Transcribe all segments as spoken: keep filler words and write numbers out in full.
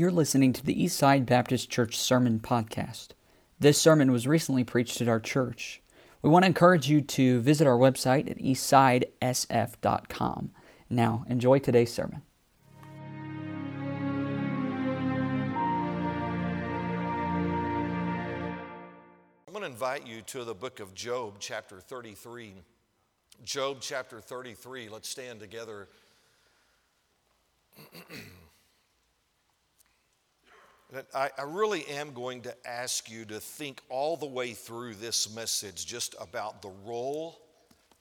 You're listening to the Eastside Baptist Church Sermon Podcast. This sermon was recently preached at our church. We want to encourage you to visit our website at eastside s f dot com. Now, enjoy today's sermon. I'm going to invite you to the book of Job, chapter thirty-three. Job, chapter thirty-three. Let's stand together. I, I really am going to ask you to think all the way through this message just about the role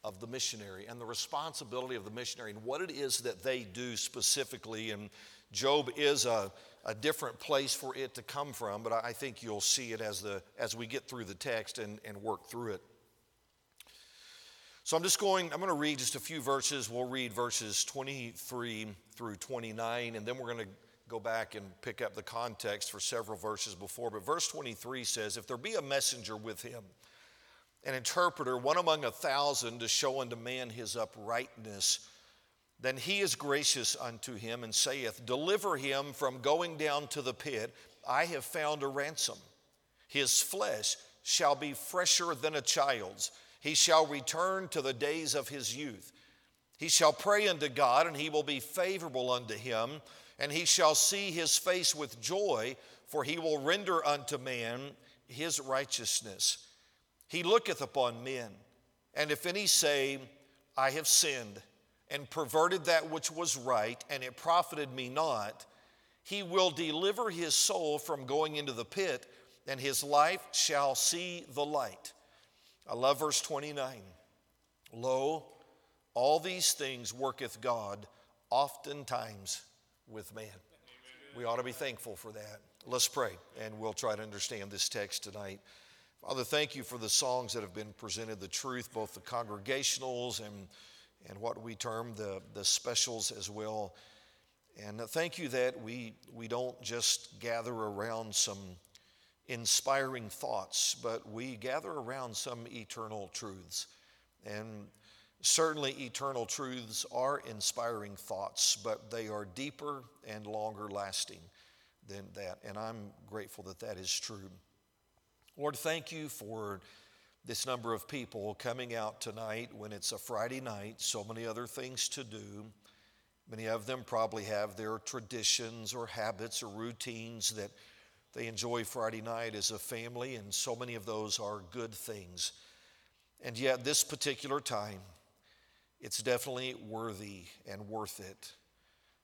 of the missionary and the responsibility of the missionary and what it is that they do specifically. And Job is a, a different place for it to come from, but I think you'll see it as the as we get through the text and, and work through it. So I'm just going, I'm going to read just a few verses. We'll read verses twenty-three through twenty-nine, and then we're going to go back and pick up the context for several verses before. But verse twenty-three says, "If there be a messenger with him, an interpreter, one among a thousand, to show unto man his uprightness, then he is gracious unto him, and saith, Deliver him from going down to the pit. I have found a ransom. His flesh shall be fresher than a child's. He shall return to the days of his youth. He shall pray unto God, and he will be favorable unto him. And he shall see his face with joy, for he will render unto man his righteousness. He looketh upon men, and if any say, I have sinned, and perverted that which was right, and it profited me not, he will deliver his soul from going into the pit, and his life shall see the light." I love verse twenty-nine. "Lo, all these things worketh God oftentimes with man." We ought to be thankful for that. Let's pray, and we'll try to understand this text tonight. Father, thank you for the songs that have been presented, the truth, both the congregationals and, and what we term the, the specials as well. And thank you that we, we don't just gather around some inspiring thoughts, but we gather around some eternal truths. And certainly eternal truths are inspiring thoughts, but they are deeper and longer lasting than that. And I'm grateful that that is true. Lord, thank you for this number of people coming out tonight when it's a Friday night, so many other things to do. Many of them probably have their traditions or habits or routines that they enjoy Friday night as a family, and so many of those are good things. And yet this particular time, it's definitely worthy and worth it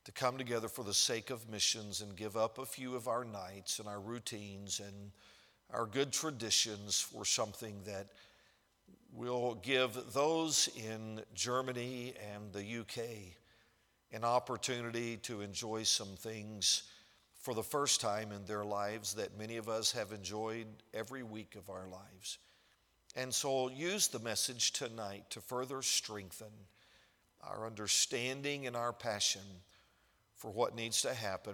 to come together for the sake of missions and give up a few of our nights and our routines and our good traditions for something that will give those in Germany and the U K an opportunity to enjoy some things for the first time in their lives that many of us have enjoyed every week of our lives. And so use the message tonight to further strengthen our understanding and our passion for what needs to happen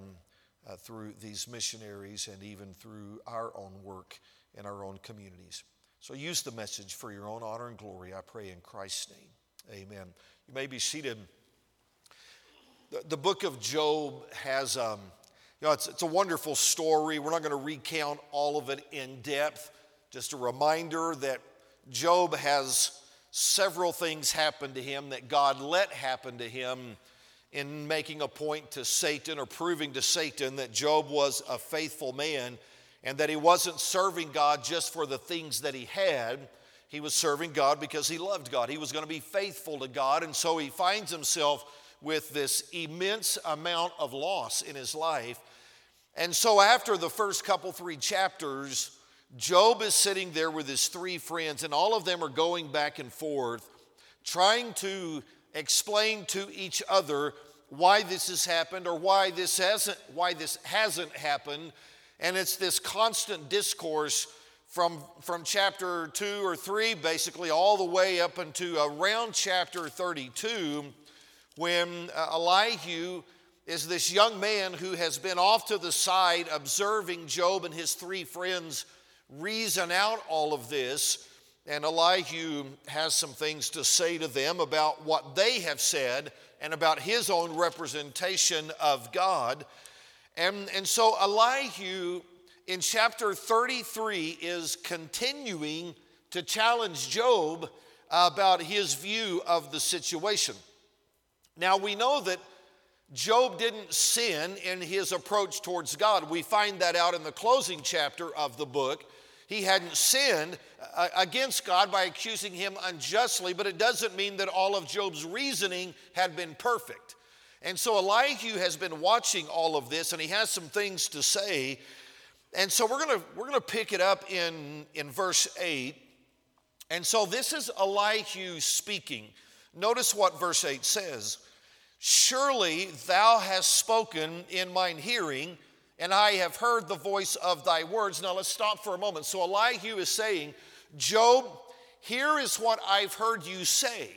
uh, through these missionaries and even through our own work in our own communities. So use the message for your own honor and glory, I pray in Christ's name. Amen. You may be seated. The, the book of Job has, um, you know, it's, it's a wonderful story. We're not going to recount all of it in depth. Just a reminder that Job has several things happen to him that God let happen to him in making a point to Satan or proving to Satan that Job was a faithful man and that he wasn't serving God just for the things that he had. He was serving God because he loved God. He was going to be faithful to God, and so he finds himself with this immense amount of loss in his life. And so after the first couple, three chapters, Job is sitting there with his three friends, and all of them are going back and forth, trying to explain to each other why this has happened or why this hasn't, why this hasn't happened. And it's this constant discourse from, from chapter two or three, basically, all the way up into around chapter thirty-two, when uh, Elihu is this young man who has been off to the side observing Job and his three friends reason out all of this, and Elihu has some things to say to them about what they have said and about his own representation of God. And, and so Elihu in chapter thirty-three is continuing to challenge Job about his view of the situation. Now we know that Job didn't sin in his approach towards God. We find that out in the closing chapter of the book. He hadn't sinned against God by accusing him unjustly, but it doesn't mean that all of Job's reasoning had been perfect. And so Elihu has been watching all of this, and he has some things to say. And so we're gonna we're gonna pick it up in, in verse eight. And so this is Elihu speaking. Notice what verse eight says. Surely thou hast spoken in mine hearing, and I have heard the voice of thy words. Now let's stop for a moment. So Elihu is saying, Job, here is what I've heard you say.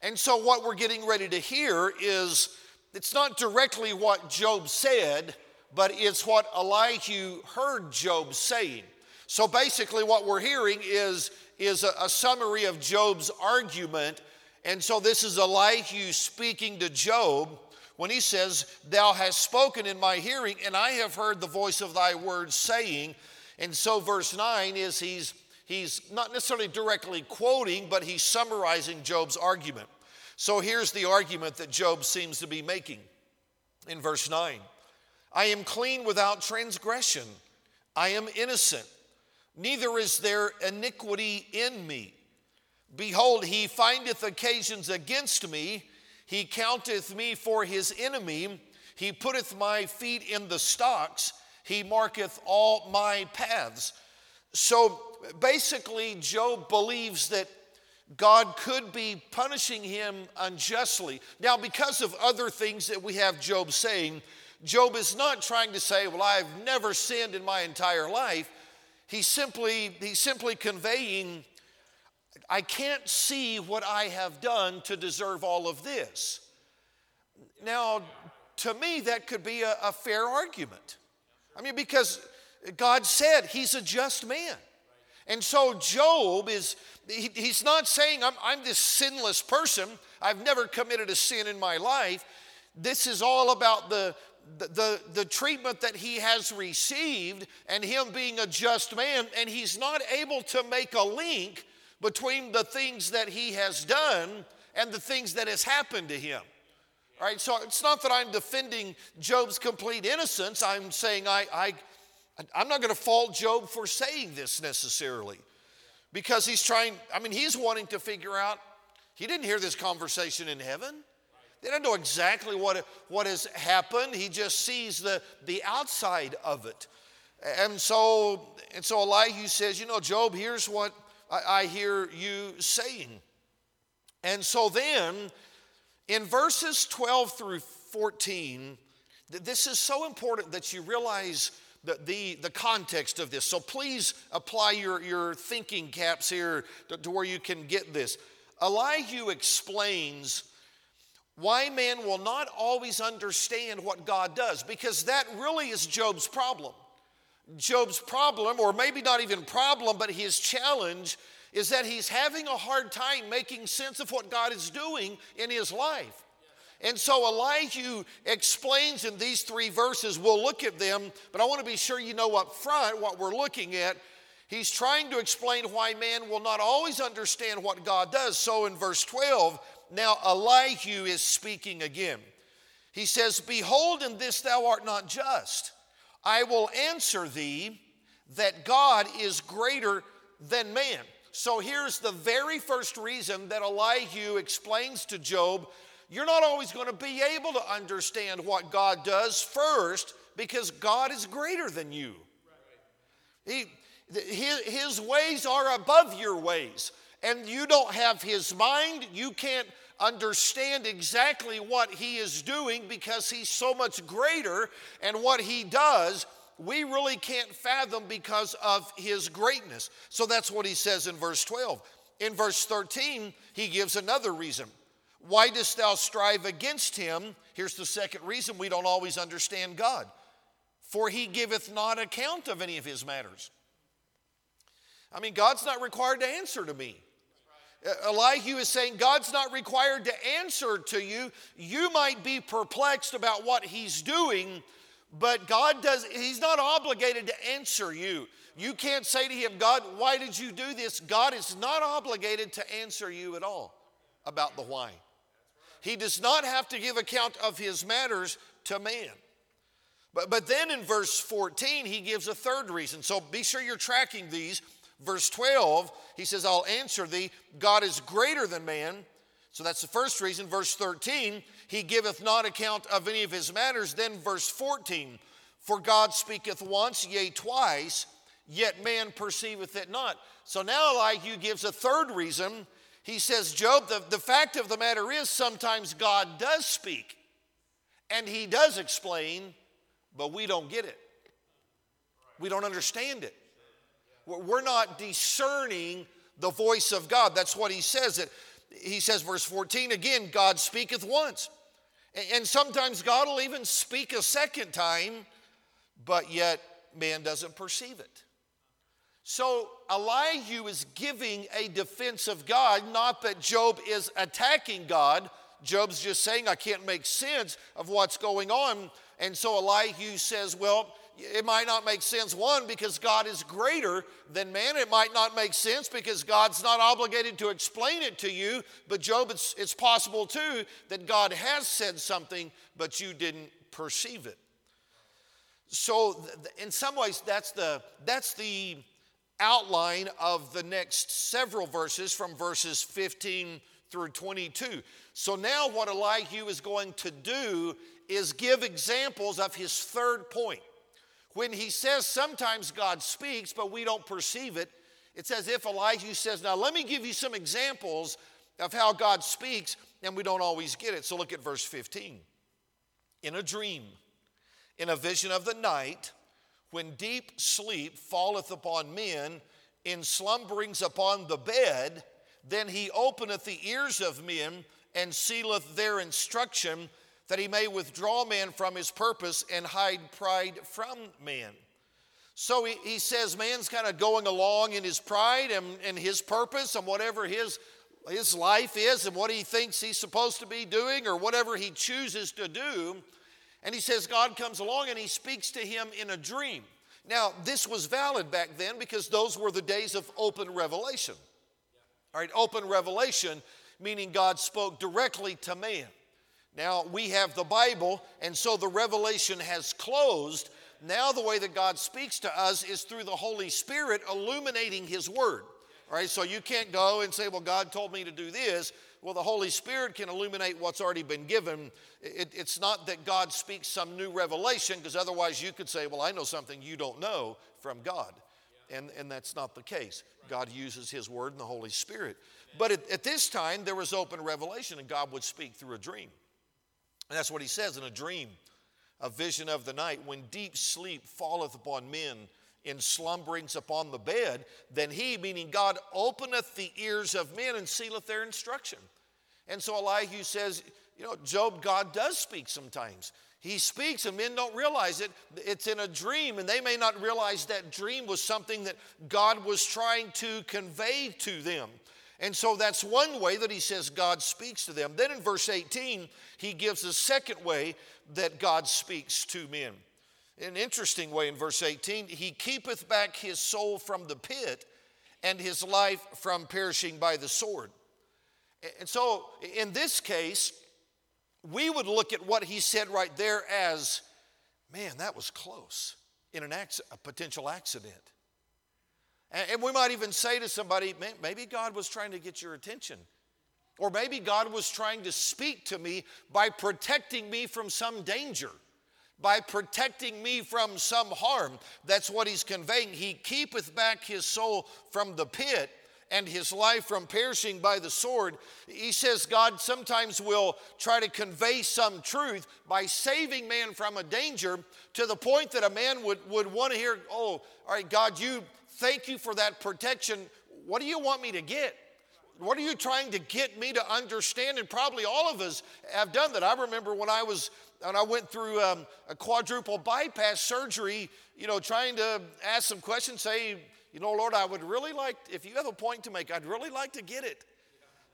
And so what we're getting ready to hear is, it's not directly what Job said, but it's what Elihu heard Job saying. So basically what we're hearing is, is a, a summary of Job's argument. And so this is Elihu speaking to Job when he says, thou hast spoken in my hearing, and I have heard the voice of thy words saying. And so verse nine is he's, he's not necessarily directly quoting, but he's summarizing Job's argument. So here's the argument that Job seems to be making in verse nine. I am clean without transgression. I am innocent. Neither is there iniquity in me. Behold, he findeth occasions against me. He counteth me for his enemy. He putteth my feet in the stocks. He marketh all my paths. So basically, Job believes that God could be punishing him unjustly. Now, because of other things that we have Job saying, Job is not trying to say, well, I've never sinned in my entire life. He's simply, he's simply conveying, I can't see what I have done to deserve all of this. Now, to me, that could be a, a fair argument. I mean, because God said he's a just man. And so Job is, he, he's not saying I'm, I'm this sinless person. I've never committed a sin in my life. This is all about the, the, the, the treatment that he has received and him being a just man. And he's not able to make a link between the things that he has done and the things that has happened to him. All right, so it's not that I'm defending Job's complete innocence. I'm saying I, I, I'm not going to fault Job for saying this necessarily, because he's trying, I mean, he's wanting to figure out, he didn't hear this conversation in heaven. They don't know exactly what, what has happened. He just sees the, the outside of it. And so, and so Elihu says, you know, Job, here's what I hear you saying. And so then in verses twelve through fourteen, this is so important that you realize the, the, the context of this. So please apply your, your thinking caps here to, to where you can get this. Elihu explains why man will not always understand what God does, because that really is Job's problem. Job's problem, or maybe not even problem, but his challenge is that he's having a hard time making sense of what God is doing in his life. And so Elihu explains in these three verses, we'll look at them, but I want to be sure you know up front what we're looking at. He's trying to explain why man will not always understand what God does. So in verse twelve, now Elihu is speaking again. He says, behold, in this thou art not just. I will answer thee that God is greater than man. So here's the very first reason that Elihu explains to Job, you're not always going to be able to understand what God does first, because God is greater than you. He, his, his ways are above your ways, and you don't have his mind. You can't understand exactly what he is doing, because he's so much greater, and what he does we really can't fathom because of his greatness. So that's what he says in verse twelve. In verse thirteen, he gives another reason. Why dost thou strive against him? Here's the second reason we don't always understand God. For he giveth not account of any of his matters. I mean, God's not required to answer to me. Elihu is saying God's not required to answer to you. You might be perplexed about what he's doing, But God does, he's not obligated to answer you. You can't say to him, God, why did you do this? God is not obligated to answer you at all about the why. He does not have to give account of his matters to man. But, but then in verse fourteen, he gives a third reason. So be sure you're tracking these. Verse twelve, he says, I'll answer thee. God is greater than man. So that's the first reason. Verse thirteen, he giveth not account of any of his matters. Then verse fourteen, for God speaketh once, yea, twice, yet man perceiveth it not. So now Elihu gives a third reason. He says, Job, the, the fact of the matter is sometimes God does speak and he does explain, but we don't get it. We don't understand it. We're not discerning the voice of God. That's what he says it. He says, verse fourteen, again, God speaketh once. And sometimes God will even speak a second time, but yet man doesn't perceive it. So Elihu is giving a defense of God, not that Job is attacking God. Job's just saying, I can't make sense of what's going on. And so Elihu says, well, it might not make sense, one, because God is greater than man. It might not make sense because God's not obligated to explain it to you. But Job, it's, it's possible, too, that God has said something, but you didn't perceive it. So th- in some ways, that's the, that's the outline of the next several verses from verses fifteen through twenty-two. So now what Elihu is going to do is give examples of his third point. When he says sometimes God speaks, but we don't perceive it, it's as if Elihu says, now let me give you some examples of how God speaks, and we don't always get it. So look at verse fifteen. In a dream, in a vision of the night, when deep sleep falleth upon men, in slumberings upon the bed, then he openeth the ears of men, and sealeth their instruction, that he may withdraw man from his purpose and hide pride from man. So he, he says man's kind of going along in his pride and, and his purpose and whatever his, his life is and what he thinks he's supposed to be doing or whatever he chooses to do. And he says God comes along and he speaks to him in a dream. Now, this was valid back then because those were the days of open revelation. All right, open revelation, meaning God spoke directly to man. Now we have the Bible, and so the revelation has closed. Now the way that God speaks to us is through the Holy Spirit illuminating his word. All right, so you can't go and say, well, God told me to do this. Well, the Holy Spirit can illuminate what's already been given. It, it's not that God speaks some new revelation, because otherwise you could say, well, I know something you don't know from God. And, and that's not the case. God uses his word and the Holy Spirit. But at, at this time, there was open revelation, and God would speak through a dream. And that's what he says in a dream, a vision of the night. When deep sleep falleth upon men, in slumberings upon the bed, then he, meaning God, openeth the ears of men and sealeth their instruction. And so Elihu says, you know, Job, God does speak sometimes. He speaks and men don't realize it. It's in a dream, and they may not realize that dream was something that God was trying to convey to them. And so that's one way that he says God speaks to them. Then in verse eighteen, he gives a second way that God speaks to men. An interesting way in verse eighteen, he keepeth back his soul from the pit and his life from perishing by the sword. And so in this case, we would look at what he said right there as, man, that was close in an ac- a potential accident. And we might even say to somebody, maybe God was trying to get your attention. Or maybe God was trying to speak to me by protecting me from some danger, by protecting me from some harm. That's what he's conveying. He keepeth back his soul from the pit and his life from perishing by the sword. He says God sometimes will try to convey some truth by saving man from a danger to the point that a man would, would want to hear, oh, all right, God, you... thank you for that protection. What do you want me to get? What are you trying to get me to understand? And probably all of us have done that. I remember when I was, and I went through um, a quadruple bypass surgery, you know, trying to ask some questions, say, you know, Lord, I would really like, if you have a point to make, I'd really like to get it.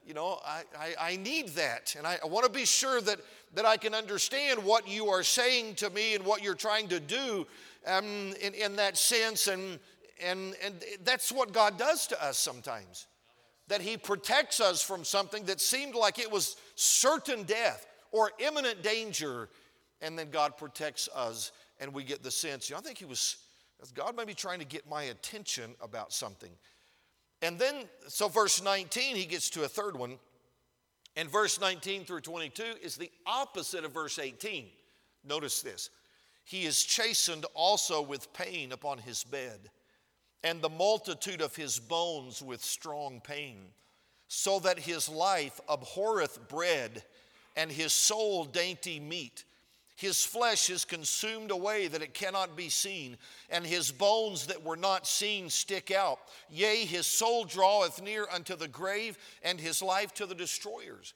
you know, I, I, I need that. And I, I want to be sure that, that I can understand what you are saying to me and what you're trying to do um, in, in that sense. And, and, and that's what God does to us sometimes, that he protects us from something that seemed like it was certain death or imminent danger. And then God protects us and we get the sense, you know, I think he was, God may be trying to get my attention about something. And then, so verse nineteen, he gets to a third one. And verse nineteen through twenty-two is the opposite of verse eighteen. Notice this. He is chastened also with pain upon his bed, and the multitude of his bones with strong pain, so that his life abhorreth bread, and his soul dainty meat. His flesh is consumed away that it cannot be seen, and his bones that were not seen stick out. Yea, his soul draweth near unto the grave, and his life to the destroyers.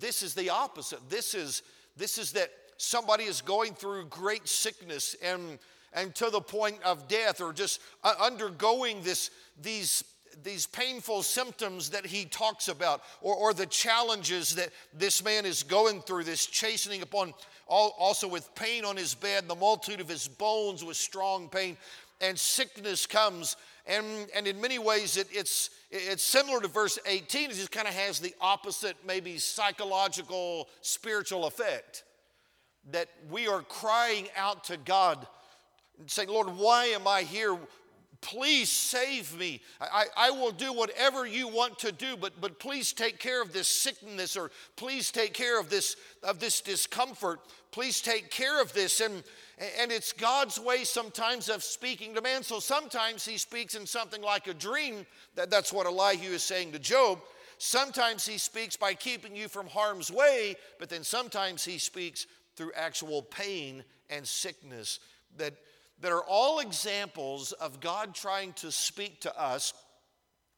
This is the opposite. This is, this is that somebody is going through great sickness and, and to the point of death, or just undergoing this, these these painful symptoms that he talks about, or, or the challenges that this man is going through, this chastening upon, all, also with pain on his bed, the multitude of his bones with strong pain, and sickness comes. And, and in many ways, it, it's, it's similar to verse eighteen. It just kind of has the opposite, maybe psychological, spiritual effect, that we are crying out to God, saying, Lord, why am I here? Please save me. I, I will do whatever you want to do, but, but please take care of this sickness, or please take care of this, of this discomfort. Please take care of this. And, and it's God's way sometimes of speaking to man. So sometimes he speaks in something like a dream. That, that's what Elihu is saying to Job. Sometimes he speaks by keeping you from harm's way, but then sometimes he speaks through actual pain and sickness that that are all examples of God trying to speak to us,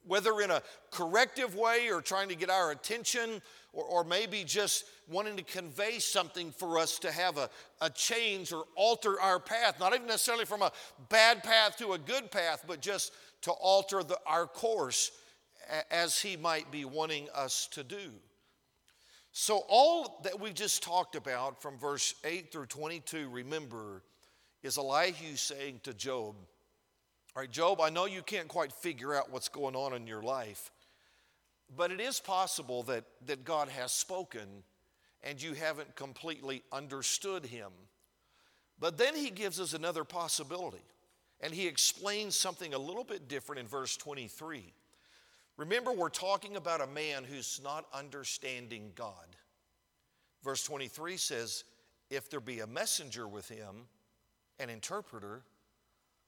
whether in a corrective way or trying to get our attention, or, or maybe just wanting to convey something for us to have a, a change or alter our path, not even necessarily from a bad path to a good path, but just to alter the, our course as he might be wanting us to do. So all that we just talked about from verse eight through twenty-two, remember, is Elihu saying to Job, all right, Job, I know you can't quite figure out what's going on in your life, but it is possible that, that God has spoken and you haven't completely understood him. But then he gives us another possibility, and he explains something a little bit different in verse twenty-three. Remember, we're talking about a man who's not understanding God. Verse twenty-three says, if there be a messenger with him, an interpreter,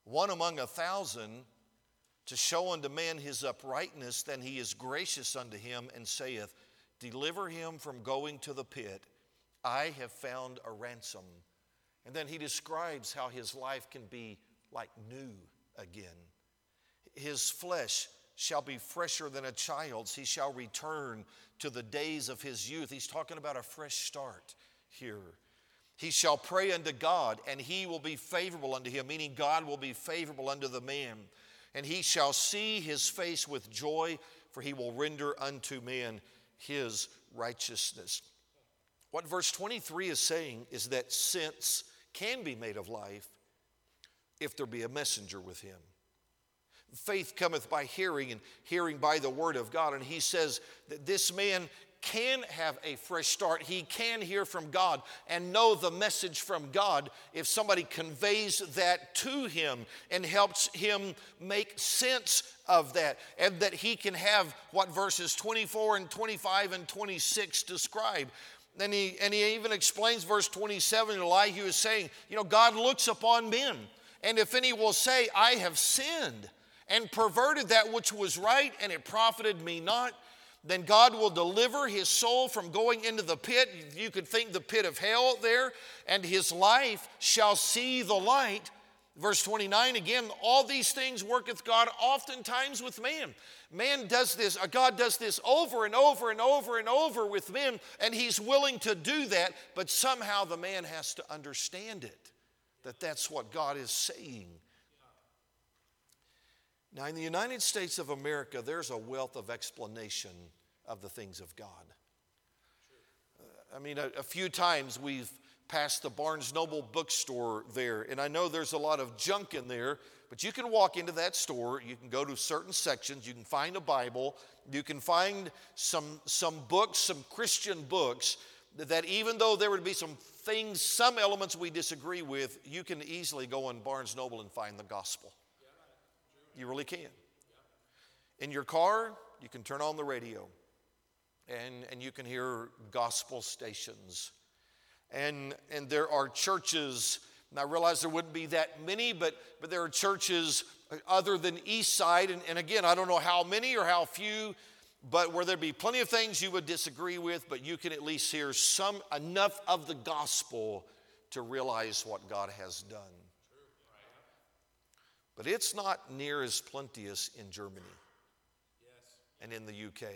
one among a thousand, to show unto man his uprightness, then he is gracious unto him, and saith, deliver him from going to the pit. I have found a ransom. And then he describes how his life can be like new again. His flesh shall be fresher than a child's. He shall return to the days of his youth. He's talking about a fresh start here. He shall pray unto God, and he will be favorable unto him, meaning God will be favorable unto the man. And he shall see his face with joy, for he will render unto man his righteousness. What verse twenty-three is saying is that sense can be made of life if there be a messenger with him. Faith cometh by hearing, and hearing by the word of God. And he says that this man can have a fresh start. He can hear from God and know the message from God if somebody conveys that to him and helps him make sense of that, and that he can have what verses twenty-four and twenty-five and twenty-six describe. And he, and he even explains verse twenty-seven, Elihu is saying, you know, God looks upon men, and if any will say, I have sinned and perverted that which was right, and it profited me not, then God will deliver his soul from going into the pit. You could think the pit of hell there. And his life shall see the light. Verse twenty-nine again, all these things worketh God oftentimes with man. Man does this, God does this over and over and over and over with men, and he's willing to do that, but somehow the man has to understand it, that that's what God is saying. Now, in the United States of America, there's a wealth of explanation of the things of God. Uh, I mean, a, a few times we've passed the Barnes Noble bookstore there, and I know there's a lot of junk in there, but you can walk into that store, you can go to certain sections, you can find a Bible, you can find some, some books, some Christian books, that even though there would be some things, some elements we disagree with, you can easily go in Barnes Noble and find the gospel. You really can. In your car, you can turn on the radio, and, and you can hear gospel stations. And, and there are churches, and I realize there wouldn't be that many, but, but there are churches other than Eastside, and, and again, I don't know how many or how few, but where there'd be plenty of things you would disagree with, but you can at least hear some enough of the gospel to realize what God has done. But it's not near as plenteous in Germany and in the U K.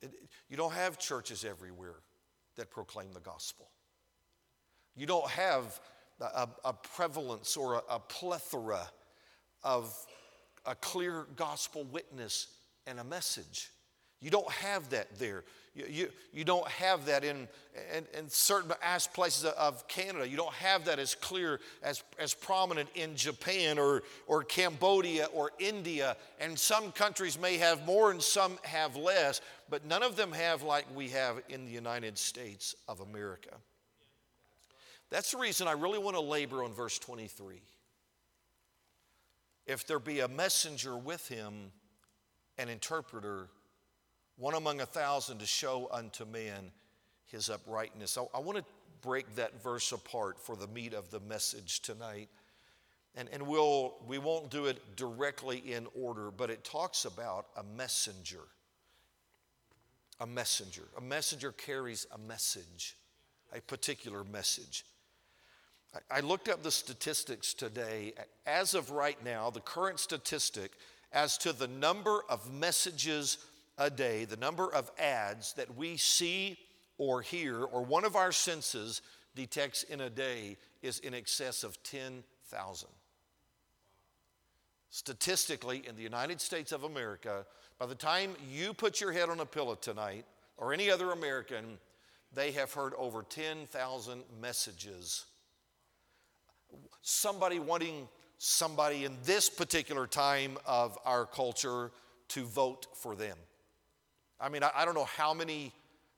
It, you don't have churches everywhere that proclaim the gospel. You don't have a, a prevalence or a, a plethora of a clear gospel witness and a message. You don't have that there. You, you, you don't have that in, in, in certain places of Canada. You don't have that as clear, as, as prominent in Japan or, or Cambodia or India. And some countries may have more and some have less, but none of them have like we have in the United States of America. That's the reason I really want to labor on verse twenty-three. If there be a messenger with him, an interpreter, one among a thousand to show unto man his uprightness. I, I want to break that verse apart for the meat of the message tonight. And, and we'll, we won't do it directly in order, but it talks about a messenger. A messenger. A messenger carries a message, a particular message. I, I looked up the statistics today. As of right now, the current statistic as to the number of messages a day, the number of ads that we see or hear or one of our senses detects in a day is in excess of ten thousand. Statistically, in the United States of America, by the time you put your head on a pillow tonight or any other American, they have heard over ten thousand messages. Somebody wanting somebody in this particular time of our culture to vote for them. I mean, I don't know how many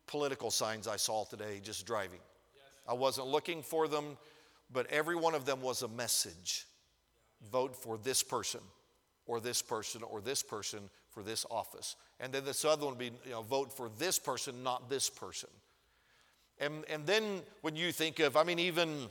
political signs I saw today just driving. Yes. I wasn't looking for them, but every one of them was a message. Vote for this person or this person or this person for this office. And then this other one would be, you know, vote for this person, not this person. And, and then when you think of, I mean, even,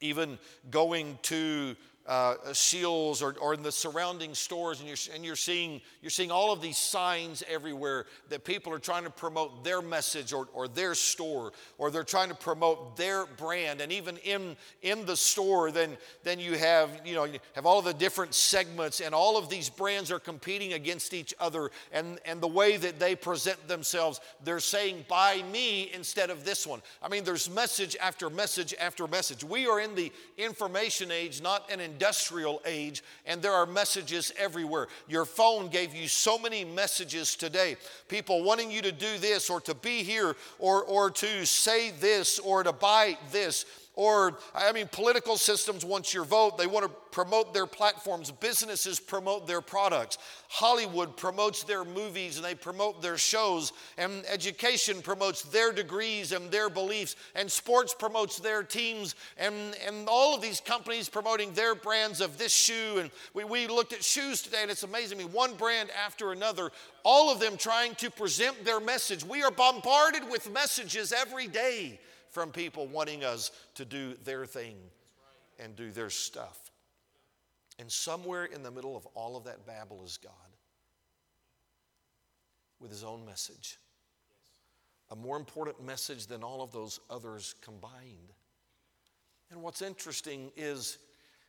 even going to Uh, Shields or, or in the surrounding stores, and you're and you're seeing you're seeing all of these signs everywhere that people are trying to promote their message or, or their store, or they're trying to promote their brand. And even in in the store, then then you have you know you have all of the different segments, and all of these brands are competing against each other. And and the way that they present themselves, they're saying "buy me" instead of this one. I mean, there's message after message after message. We are in the information age, not an industrial age, and there are messages everywhere. Your phone gave you so many messages today. People wanting you to do this or to be here or, or to say this or to buy this. Or, I mean, political systems want your vote. They want to promote their platforms. Businesses promote their products. Hollywood promotes their movies and they promote their shows. And education promotes their degrees and their beliefs. And sports promotes their teams. And, and all of these companies promoting their brands of this shoe. And we, we looked at shoes today, and it's amazing. I mean, one brand after another, all of them trying to present their message. We are bombarded with messages every day from people wanting us to do their thing and do their stuff. And somewhere in the middle of all of that babble is God with his own message. A more important message than all of those others combined. And what's interesting is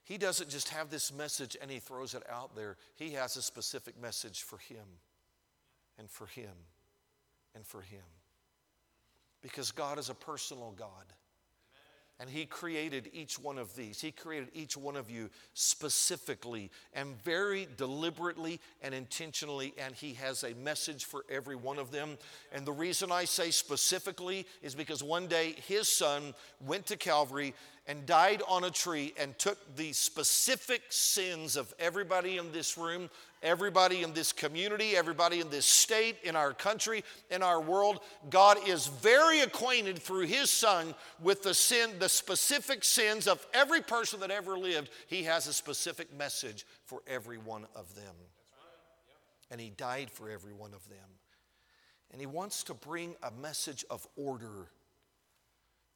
he doesn't just have this message and he throws it out there. He has a specific message for him and for him and for him. Because God is a personal God. And he created each one of these. He created each one of you specifically and very deliberately and intentionally, and he has a message for every one of them. And the reason I say specifically is because one day his son went to Calvary and died on a tree and took the specific sins of everybody in this room, everybody in this community, everybody in this state, in our country, in our world. God is very acquainted through his son with the sin, the specific sins of every person that ever lived. He has a specific message for every one of them. That's right. Yep. And he died for every one of them. And he wants to bring a message of order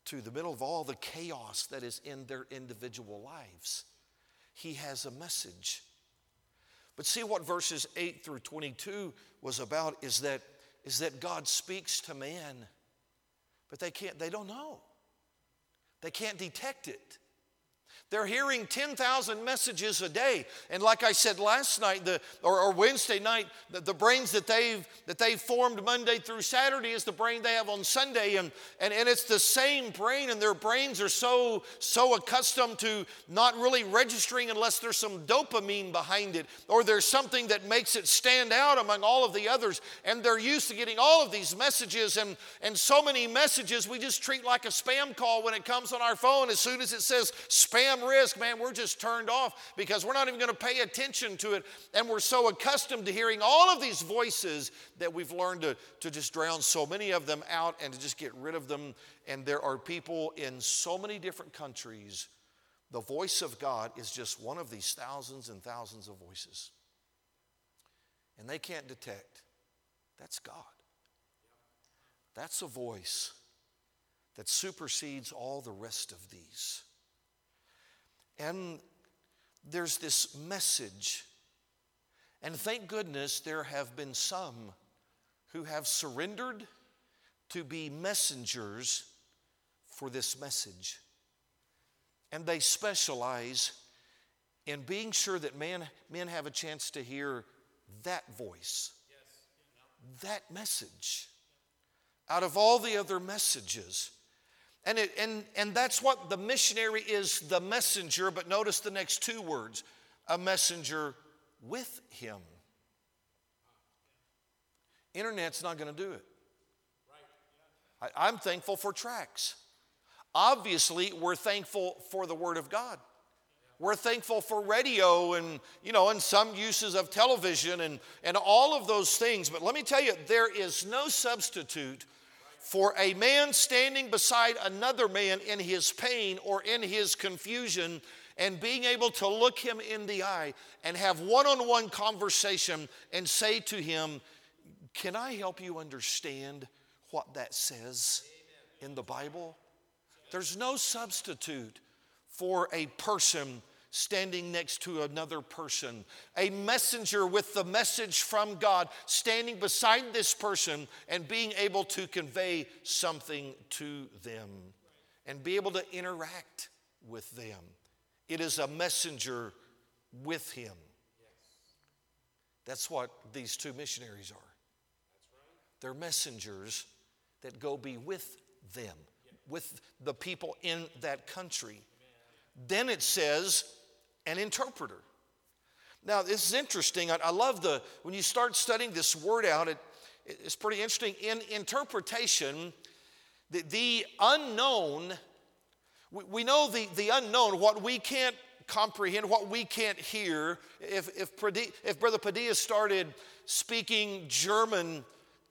to the middle of all the chaos that is in their individual lives. He has a message. But see what verses eight through twenty-two was about is that, is that God speaks to man, but they can't, they don't know. They can't detect it. They're hearing ten thousand messages a day. And like I said last night, the, or, or Wednesday night, the, the brains that they've, that they've formed Monday through Saturday is the brain they have on Sunday. And, and, and it's the same brain, and their brains are so, so accustomed to not really registering unless there's some dopamine behind it, or there's something that makes it stand out among all of the others. And they're used to getting all of these messages, and, and so many messages we just treat like a spam call when it comes on our phone. As soon as it says spam risk, man, we're just turned off because we're not even going to pay attention to it. And we're so accustomed to hearing all of these voices that we've learned to, to just drown so many of them out and to just get rid of them. And there are people in so many different countries. The voice of God is just one of these thousands and thousands of voices. And they can't detect. That's God. That's a voice that supersedes all the rest of these. And there's this message. And thank goodness there have been some who have surrendered to be messengers for this message. And they specialize in being sure that man, men have a chance to hear that voice, that message, out of all the other messages. And, it, and, and that's what the missionary is, the messenger. But notice the next two words, a messenger with him. Internet's not going to do it. I, I'm thankful for tracts. Obviously, we're thankful for the Word of God. We're thankful for radio and, you know, and some uses of television and, and all of those things. But let me tell you, there is no substitute for a man standing beside another man in his pain or in his confusion and being able to look him in the eye and have one-on-one conversation and say to him, can I help you understand what that says in the Bible? There's no substitute for a person standing next to another person, a messenger with the message from God standing beside this person and being able to convey something to them and be able to interact with them. It is a messenger with him. That's what these two missionaries are. They're messengers that go be with them, with the people in that country. Then it says, an interpreter. Now, this is interesting. I, I love the, when you start studying this word out, it, it's pretty interesting. In interpretation, the, the unknown, we, we know the, the unknown, what we can't comprehend, what we can't hear. If, if, Padilla, if Brother Padilla started speaking German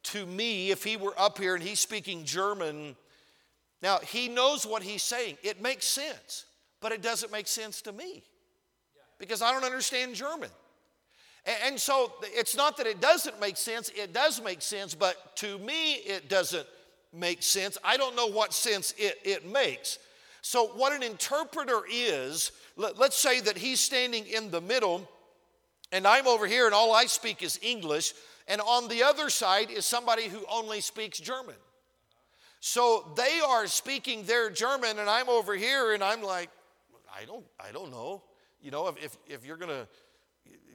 to me, if he were up here and he's speaking German, now he knows what he's saying. It makes sense, but it doesn't make sense to me, because I don't understand German. And so it's not that it doesn't make sense. It does make sense, but to me it doesn't make sense. I don't know what sense it, it makes. So what an interpreter is, let, let's say that he's standing in the middle and I'm over here and all I speak is English, and on the other side is somebody who only speaks German. So they are speaking their German and I'm over here and I'm like, I don't, I don't know. You know, if if you're gonna,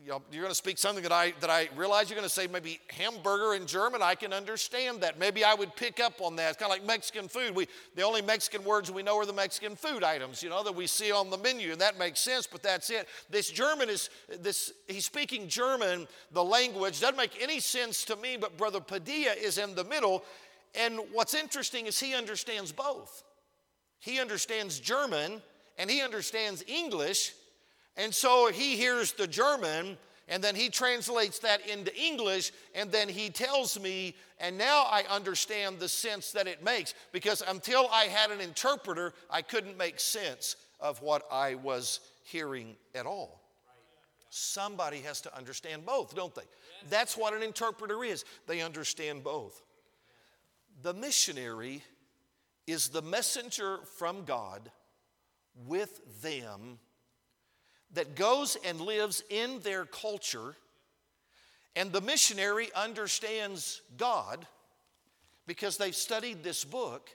you know, you're going to speak something that I that I realize you're going to say maybe hamburger in German. I can understand that. Maybe I would pick up on that. It's kind of like Mexican food. We the only Mexican words we know are the Mexican food items, you know, that we see on the menu, and that makes sense. But that's it. This German is this. He's speaking German. The language doesn't make any sense to me. But Brother Padilla is in the middle, and what's interesting is he understands both. He understands German and he understands English. And so he hears the German, and then he translates that into English, and then he tells me, and now I understand the sense that it makes, because until I had an interpreter, I couldn't make sense of what I was hearing at all. Somebody has to understand both, don't they? That's what an interpreter is. They understand both. The missionary is the messenger from God with them that goes and lives in their culture, and the missionary understands God because they've studied this book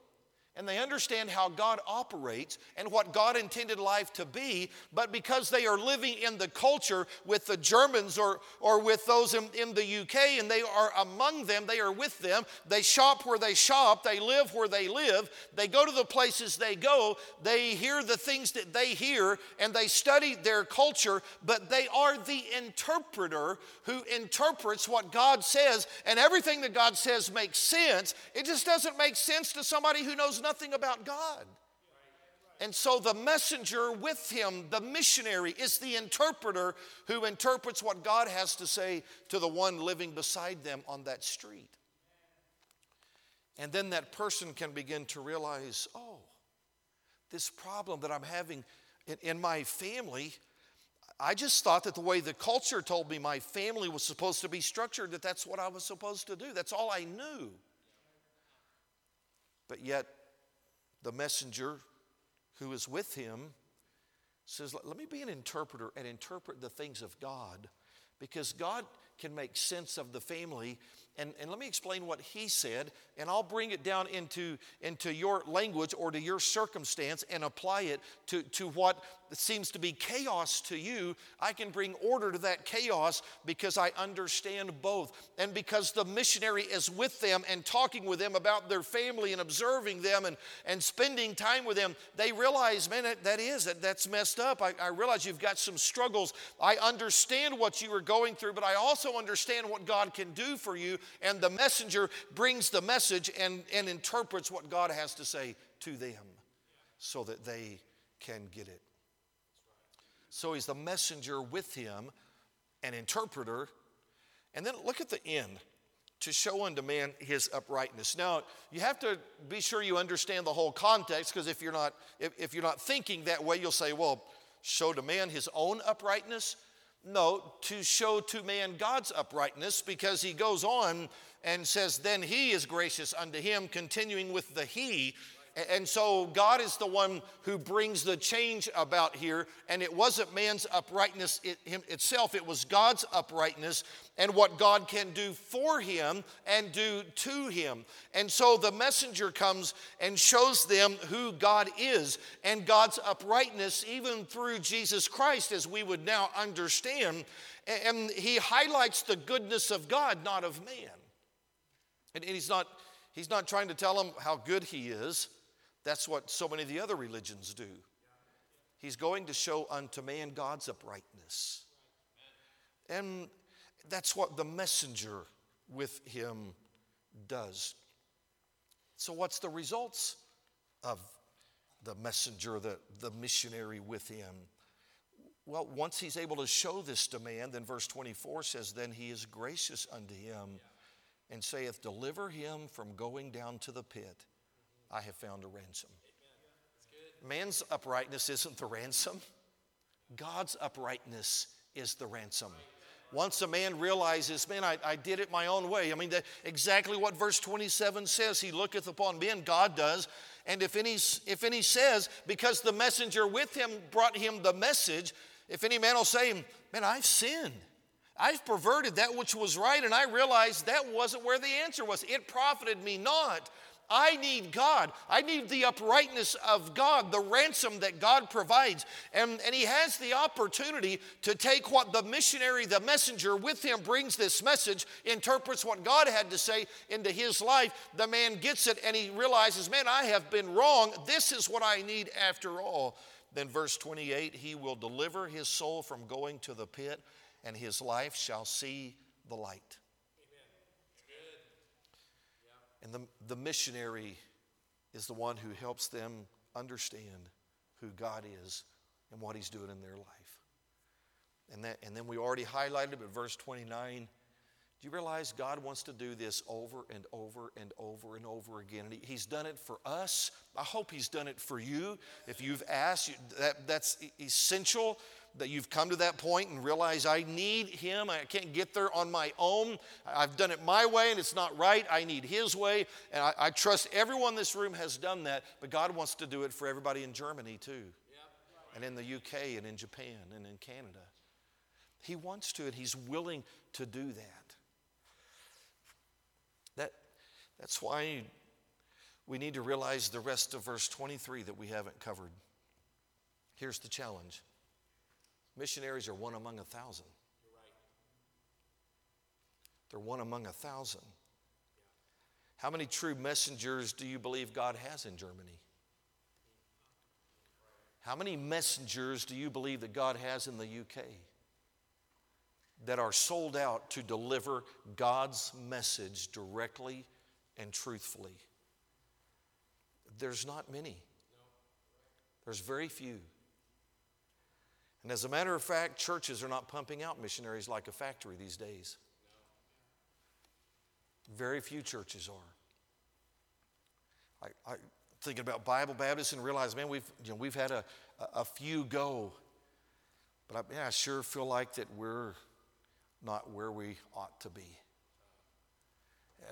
and they understand how God operates and what God intended life to be, but because they are living in the culture with the Germans or, or with those in, in the U K, and they are among them, they are with them, they shop where they shop, they live where they live, they go to the places they go, they hear the things that they hear, and they study their culture, but they are the interpreter who interprets what God says, and everything that God says makes sense. It just doesn't make sense to somebody who knows nothing about God. And so the messenger with him, the missionary, is the interpreter who interprets what God has to say to the one living beside them on that street. And then that person can begin to realize, oh, this problem that I'm having in, in my family, I just thought that the way the culture told me my family was supposed to be structured, that that's what I was supposed to do. That's all I knew. But yet, the messenger who is with him says, let me be an interpreter and interpret the things of God, because God can make sense of the family. And, and let me explain what he said, and I'll bring it down into, into your language or to your circumstance and apply it to, to what seems to be chaos to you. I can bring order to that chaos because I understand both. And because the missionary is with them and talking with them about their family and observing them and, and spending time with them, they realize, man, that, that is, that, that's messed up. I, I realize you've got some struggles. I understand what you are going through, but I also understand what God can do for you. And the messenger brings the message and, and interprets what God has to say to them so that they can get it. So he's the messenger with him, an interpreter. And then look at the end, to show unto man his uprightness. Now, you have to be sure you understand the whole context, because if you're not if, if you're not thinking that way, you'll say, well, show to man his own uprightness. No, to show to man God's uprightness, because he goes on and says, then he is gracious unto him, continuing with the he. And so God is the one who brings the change about here, and it wasn't man's uprightness itself, it was God's uprightness and what God can do for him and do to him. And so the messenger comes and shows them who God is, and God's uprightness even through Jesus Christ, as we would now understand, and he highlights the goodness of God, not of man. And he's not, he's not trying to tell them how good he is. That's what so many of the other religions do. He's going to show unto man God's uprightness. And that's what the messenger with him does. So what's the results of the messenger, the, the missionary with him? Well, once he's able to show this to man, then verse twenty-four says, then he is gracious unto him and saith, deliver him from going down to the pit. I have found a ransom. Man's uprightness isn't the ransom. God's uprightness is the ransom. Once a man realizes, man, I, I did it my own way. I mean, that, exactly what verse twenty-seven says. He looketh upon men, God does. And if any, if any says, because the messenger with him brought him the message, if any man will say, man, I've sinned. I've perverted that which was right, and I realized that wasn't where the answer was. It profited me not. I need God. I need the uprightness of God, the ransom that God provides. And, and he has the opportunity to take what the missionary, the messenger with him brings this message, interprets what God had to say into his life. The man gets it and he realizes, man, I have been wrong. This is what I need after all. Then verse twenty-eight, he will deliver his soul from going to the pit, and his life shall see the light. And the, the missionary is the one who helps them understand who God is and what he's doing in their life. And, that, and then we already highlighted, but verse twenty-nine, do you realize God wants to do this over and over and over and over again? And he, he's done it for us. I hope he's done it for you. If you've asked, you, that, that's essential that you've come to that point and realize I need him. I can't get there on my own. I've done it my way and it's not right. I need his way. And I, I trust everyone in this room has done that, but God wants to do it for everybody in Germany too. Yep. And in the U K and in Japan and in Canada. He wants to, and he's willing to do that. That, that's why we need to realize the rest of verse twenty-three that we haven't covered. Here's the challenge. Missionaries are one among a thousand. You're right. They're one among a thousand. Yeah. How many true messengers do you believe God has in Germany? How many messengers do you believe that God has in the U K that are sold out to deliver God's message directly and truthfully? There's not many. There's very few. And as a matter of fact, churches are not pumping out missionaries like a factory these days. Very few churches are. I, I thinking about Bible Baptist and realize, man, we've you know we've had a a few go, but I, yeah, I sure feel like that we're not where we ought to be.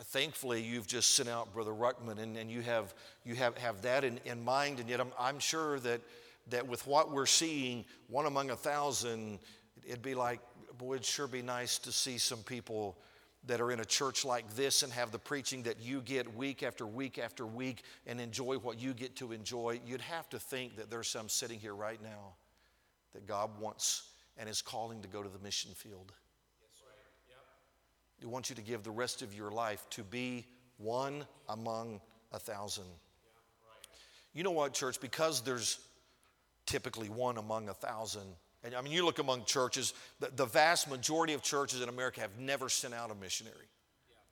Thankfully, you've just sent out Brother Ruckman, and, and you have you have, have that in, in mind, and yet I'm I'm sure that. that with what we're seeing, one among a thousand, it'd be like, boy, it'd sure be nice to see some people that are in a church like this and have the preaching that you get week after week after week and enjoy what you get to enjoy. You'd have to think that there's some sitting here right now that God wants and is calling to go to the mission field. Yes, right. Yep. He wants you to give the rest of your life to be one among a thousand. Yeah, right. You know what, church, because there's typically one among a thousand. And I mean, you look among churches, the, the vast majority of churches in America have never sent out a missionary.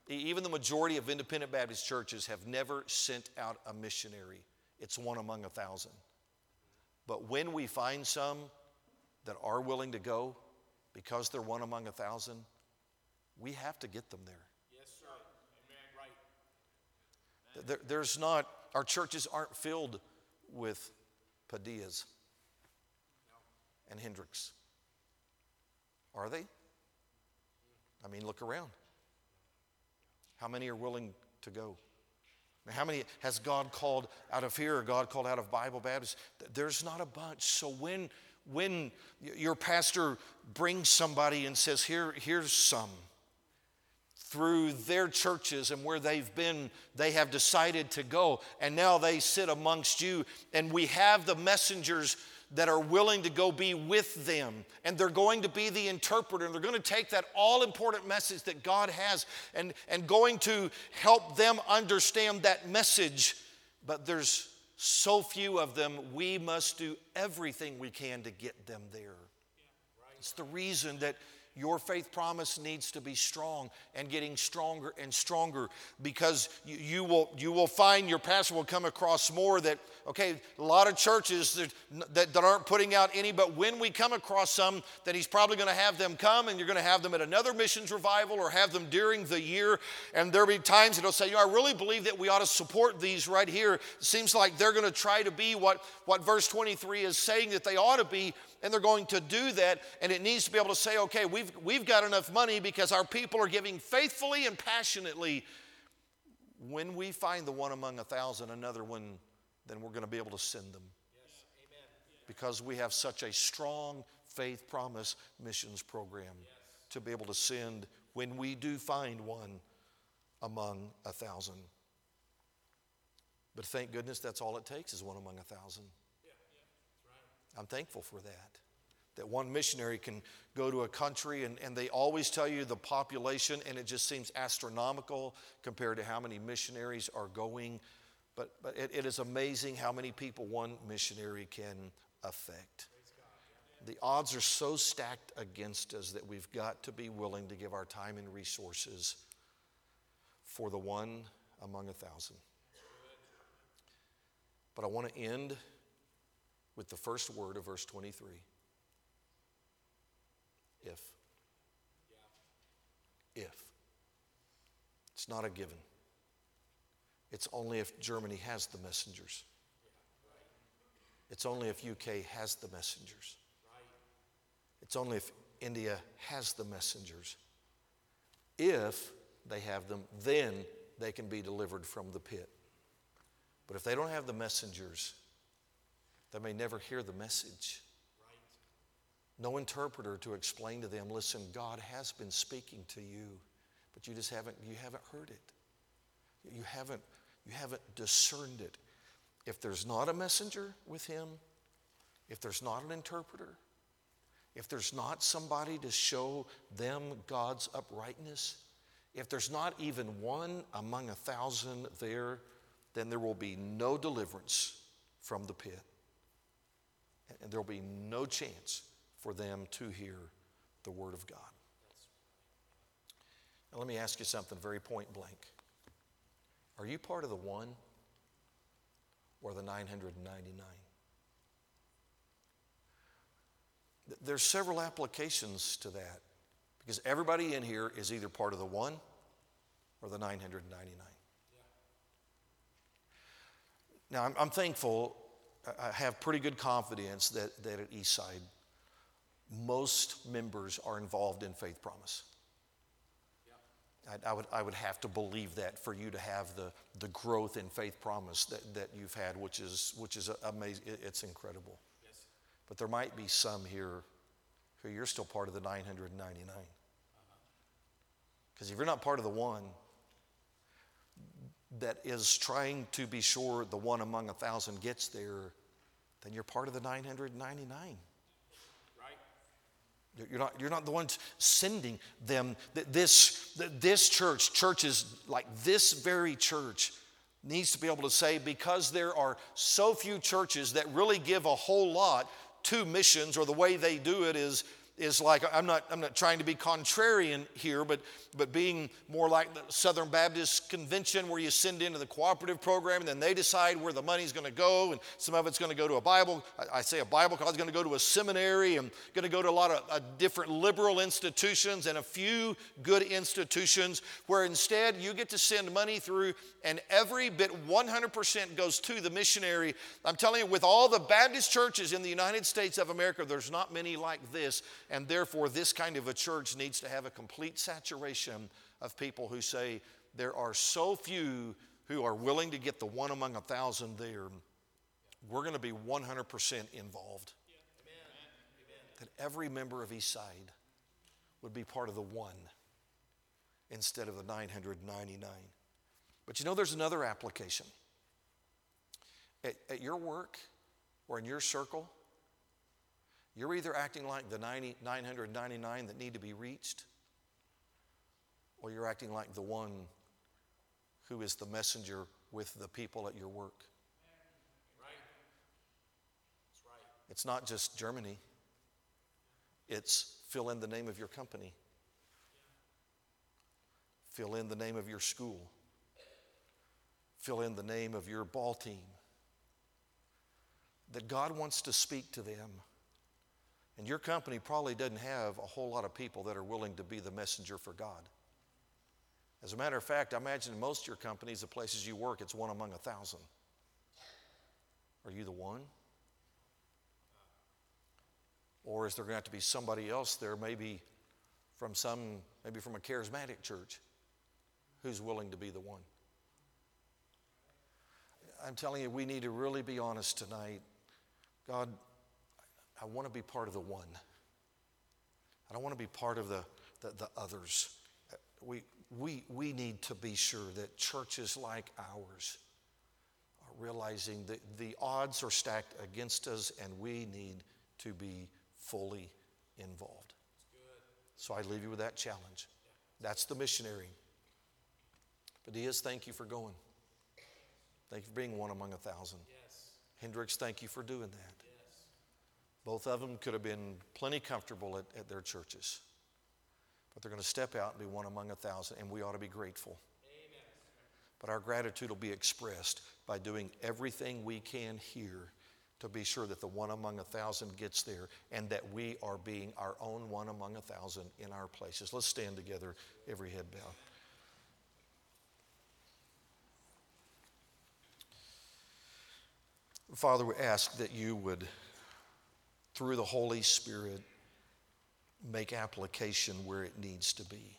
Yeah. Even the majority of independent Baptist churches have never sent out a missionary. It's one among a thousand. But when we find some that are willing to go because they're one among a thousand, we have to get them there. Yes, sir. Amen. Right. There, there's not, our churches aren't filled with Padillas and Hendricks. Are they? I mean, look around. How many are willing to go? How many has God called out of here or God called out of Bible Baptist? There's not a bunch. So when when your pastor brings somebody and says, "Here, here's some," through their churches and where they've been, they have decided to go. And now they sit amongst you. And we have the messengers that are willing to go be with them. And they're going to be the interpreter. And they're going to take that all-important message that God has and, and going to help them understand that message. But there's so few of them, we must do everything we can to get them there. Yeah, right. It's the reason that your faith promise needs to be strong and getting stronger and stronger, because you, you will you will find your pastor will come across more that, okay, a lot of churches that, that, that aren't putting out any, but when we come across some, that he's probably going to have them come, and you're going to have them at another missions revival or have them during the year, and there'll be times that he'll say, you know, I really believe that we ought to support these right here. It seems like they're going to try to be what, what verse twenty-three is saying that they ought to be, and they're going to do that, and it needs to be able to say, okay, we've We've got enough money because our people are giving faithfully and passionately. When we find the one among a thousand, another one, then we're going to be able to send them. Yes. Amen. Because we have such a strong faith promise missions program. Yes. To be able to send when we do find one among a thousand. But thank goodness that's all it takes is one among a thousand. Yeah, yeah, that's right. I'm thankful for that. That one missionary can go to a country and, and they always tell you the population and it just seems astronomical compared to how many missionaries are going. But, but it, it is amazing how many people one missionary can affect. The odds are so stacked against us that we've got to be willing to give our time and resources for the one among a thousand. But I want to end with the first word of verse twenty-three. If. If. It's not a given. It's only if Germany has the messengers. It's only if U K has the messengers. It's only if India has the messengers. If they have them, then they can be delivered from the pit. But if they don't have the messengers, they may never hear the message. No interpreter to explain to them, listen, God has been speaking to you, but you just haven't, you haven't heard it. You haven't, you haven't discerned it. If there's not a messenger with him, if there's not an interpreter, if there's not somebody to show them God's uprightness, if there's not even one among a thousand there, then there will be no deliverance from the pit. And there will be no chance for them to hear the word of God. Now let me ask you something very point blank. Are you part of the one or the nine hundred ninety-nine? There's several applications to that because everybody in here is either part of the one or the nine hundred ninety-nine. Now, I'm, I'm thankful, I have pretty good confidence that, that at Eastside, most members are involved in Faith Promise. I, I, would, I would have to believe that for you to have the, the growth in Faith Promise that, that you've had, which is, which is amazing. It's incredible. But there might be some here who you're still part of the nine hundred ninety-nine. Because if you're not part of the one that is trying to be sure the one among a thousand gets there, then you're part of the nine hundred ninety-nine. Right? You're not, you're not the ones sending them. This, this church, churches like this very church, needs to be able to say, because there are so few churches that really give a whole lot to missions, or the way they do it is is like, I'm not I'm not trying to be contrarian here, but but being more like the Southern Baptist Convention, where you send into the cooperative program and then they decide where the money's going to go, and some of it's going to go to a Bible, I, I say a Bible college, going to go to a seminary, and going to go to a lot of uh, different liberal institutions and a few good institutions, where instead you get to send money through and every bit one hundred percent goes to the missionary. I'm telling you, with all the Baptist churches in the United States of America, there's not many like this. And therefore, this kind of a church needs to have a complete saturation of people who say, there are so few who are willing to get the one among a thousand there. We're going to be one hundred percent involved. Amen. That every member of Eastside would be part of the one instead of the nine hundred ninety-nine. But you know, there's another application. At, at your work or in your circle, you're either acting like the nine hundred ninety-nine that need to be reached, or you're acting like the one who is the messenger with the people at your work. Right. That's right. It's not just Germany. It's fill in the name of your company. Fill in the name of your school. Fill in the name of your ball team. That God wants to speak to them. And your company probably doesn't have a whole lot of people that are willing to be the messenger for God. As a matter of fact, I imagine most of your companies, the places you work, it's one among a thousand. Are you the one? Or is there going to have to be somebody else there, maybe from some, maybe from a charismatic church, who's willing to be the one? I'm telling you, we need to really be honest tonight. God, I want to be part of the one. I don't want to be part of the, the, the others. We, we, we need to be sure that churches like ours realizing that the odds are stacked against us and we need to be fully involved. So I leave you with that challenge. That's the missionary. But he is, thank you for going. Thank you for being one among a thousand. Yes. Hendricks, thank you for doing that. Yes. Both of them could have been plenty comfortable at, at their churches. But they're going to step out and be one among a thousand, and we ought to be grateful. Amen. But our gratitude will be expressed by doing everything we can here to be sure that the one among a thousand gets there and that we are being our own one among a thousand in our places. Let's stand together, every head bowed. Father, we ask that you would, through the Holy Spirit, make application where it needs to be.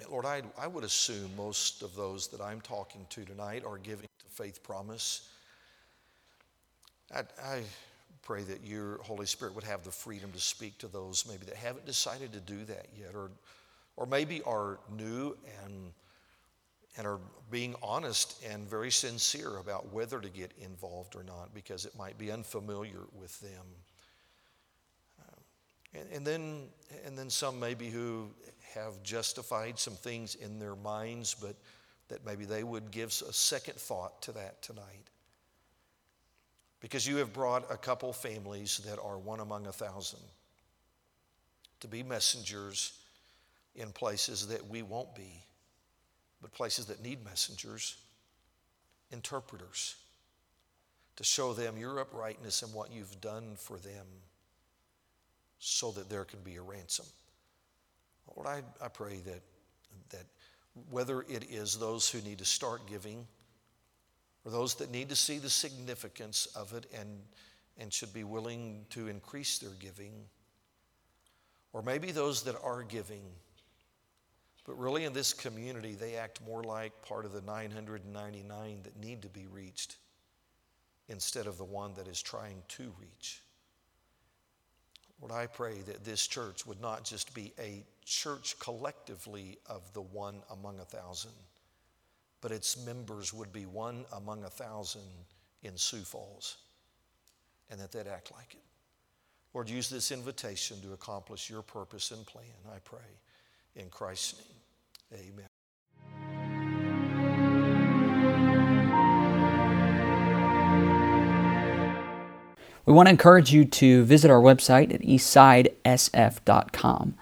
And Lord, I, I would assume most of those that I'm talking to tonight are giving to Faith Promise. I, I pray that your Holy Spirit would have the freedom to speak to those maybe that haven't decided to do that yet, or, or maybe are new and and are being honest and very sincere about whether to get involved or not because it might be unfamiliar with them. Uh, and, and, then, and then some maybe who have justified some things in their minds, but that maybe they would give a second thought to that tonight. Because you have brought a couple families that are one among a thousand to be messengers in places that we won't be, but places that need messengers, interpreters, to show them your uprightness and what you've done for them so that there can be a ransom. Lord, I, I pray that, that whether it is those who need to start giving or those that need to see the significance of it and, and should be willing to increase their giving, or maybe those that are giving, but really in this community, they act more like part of the nine hundred ninety-nine that need to be reached instead of the one that is trying to reach. Lord, I pray that this church would not just be a church collectively of the one among a thousand, but its members would be one among a thousand in Sioux Falls, and that they'd act like it. Lord, use this invitation to accomplish your purpose and plan, I pray. In Christ's name, amen. We want to encourage you to visit our website at eastside s f dot com.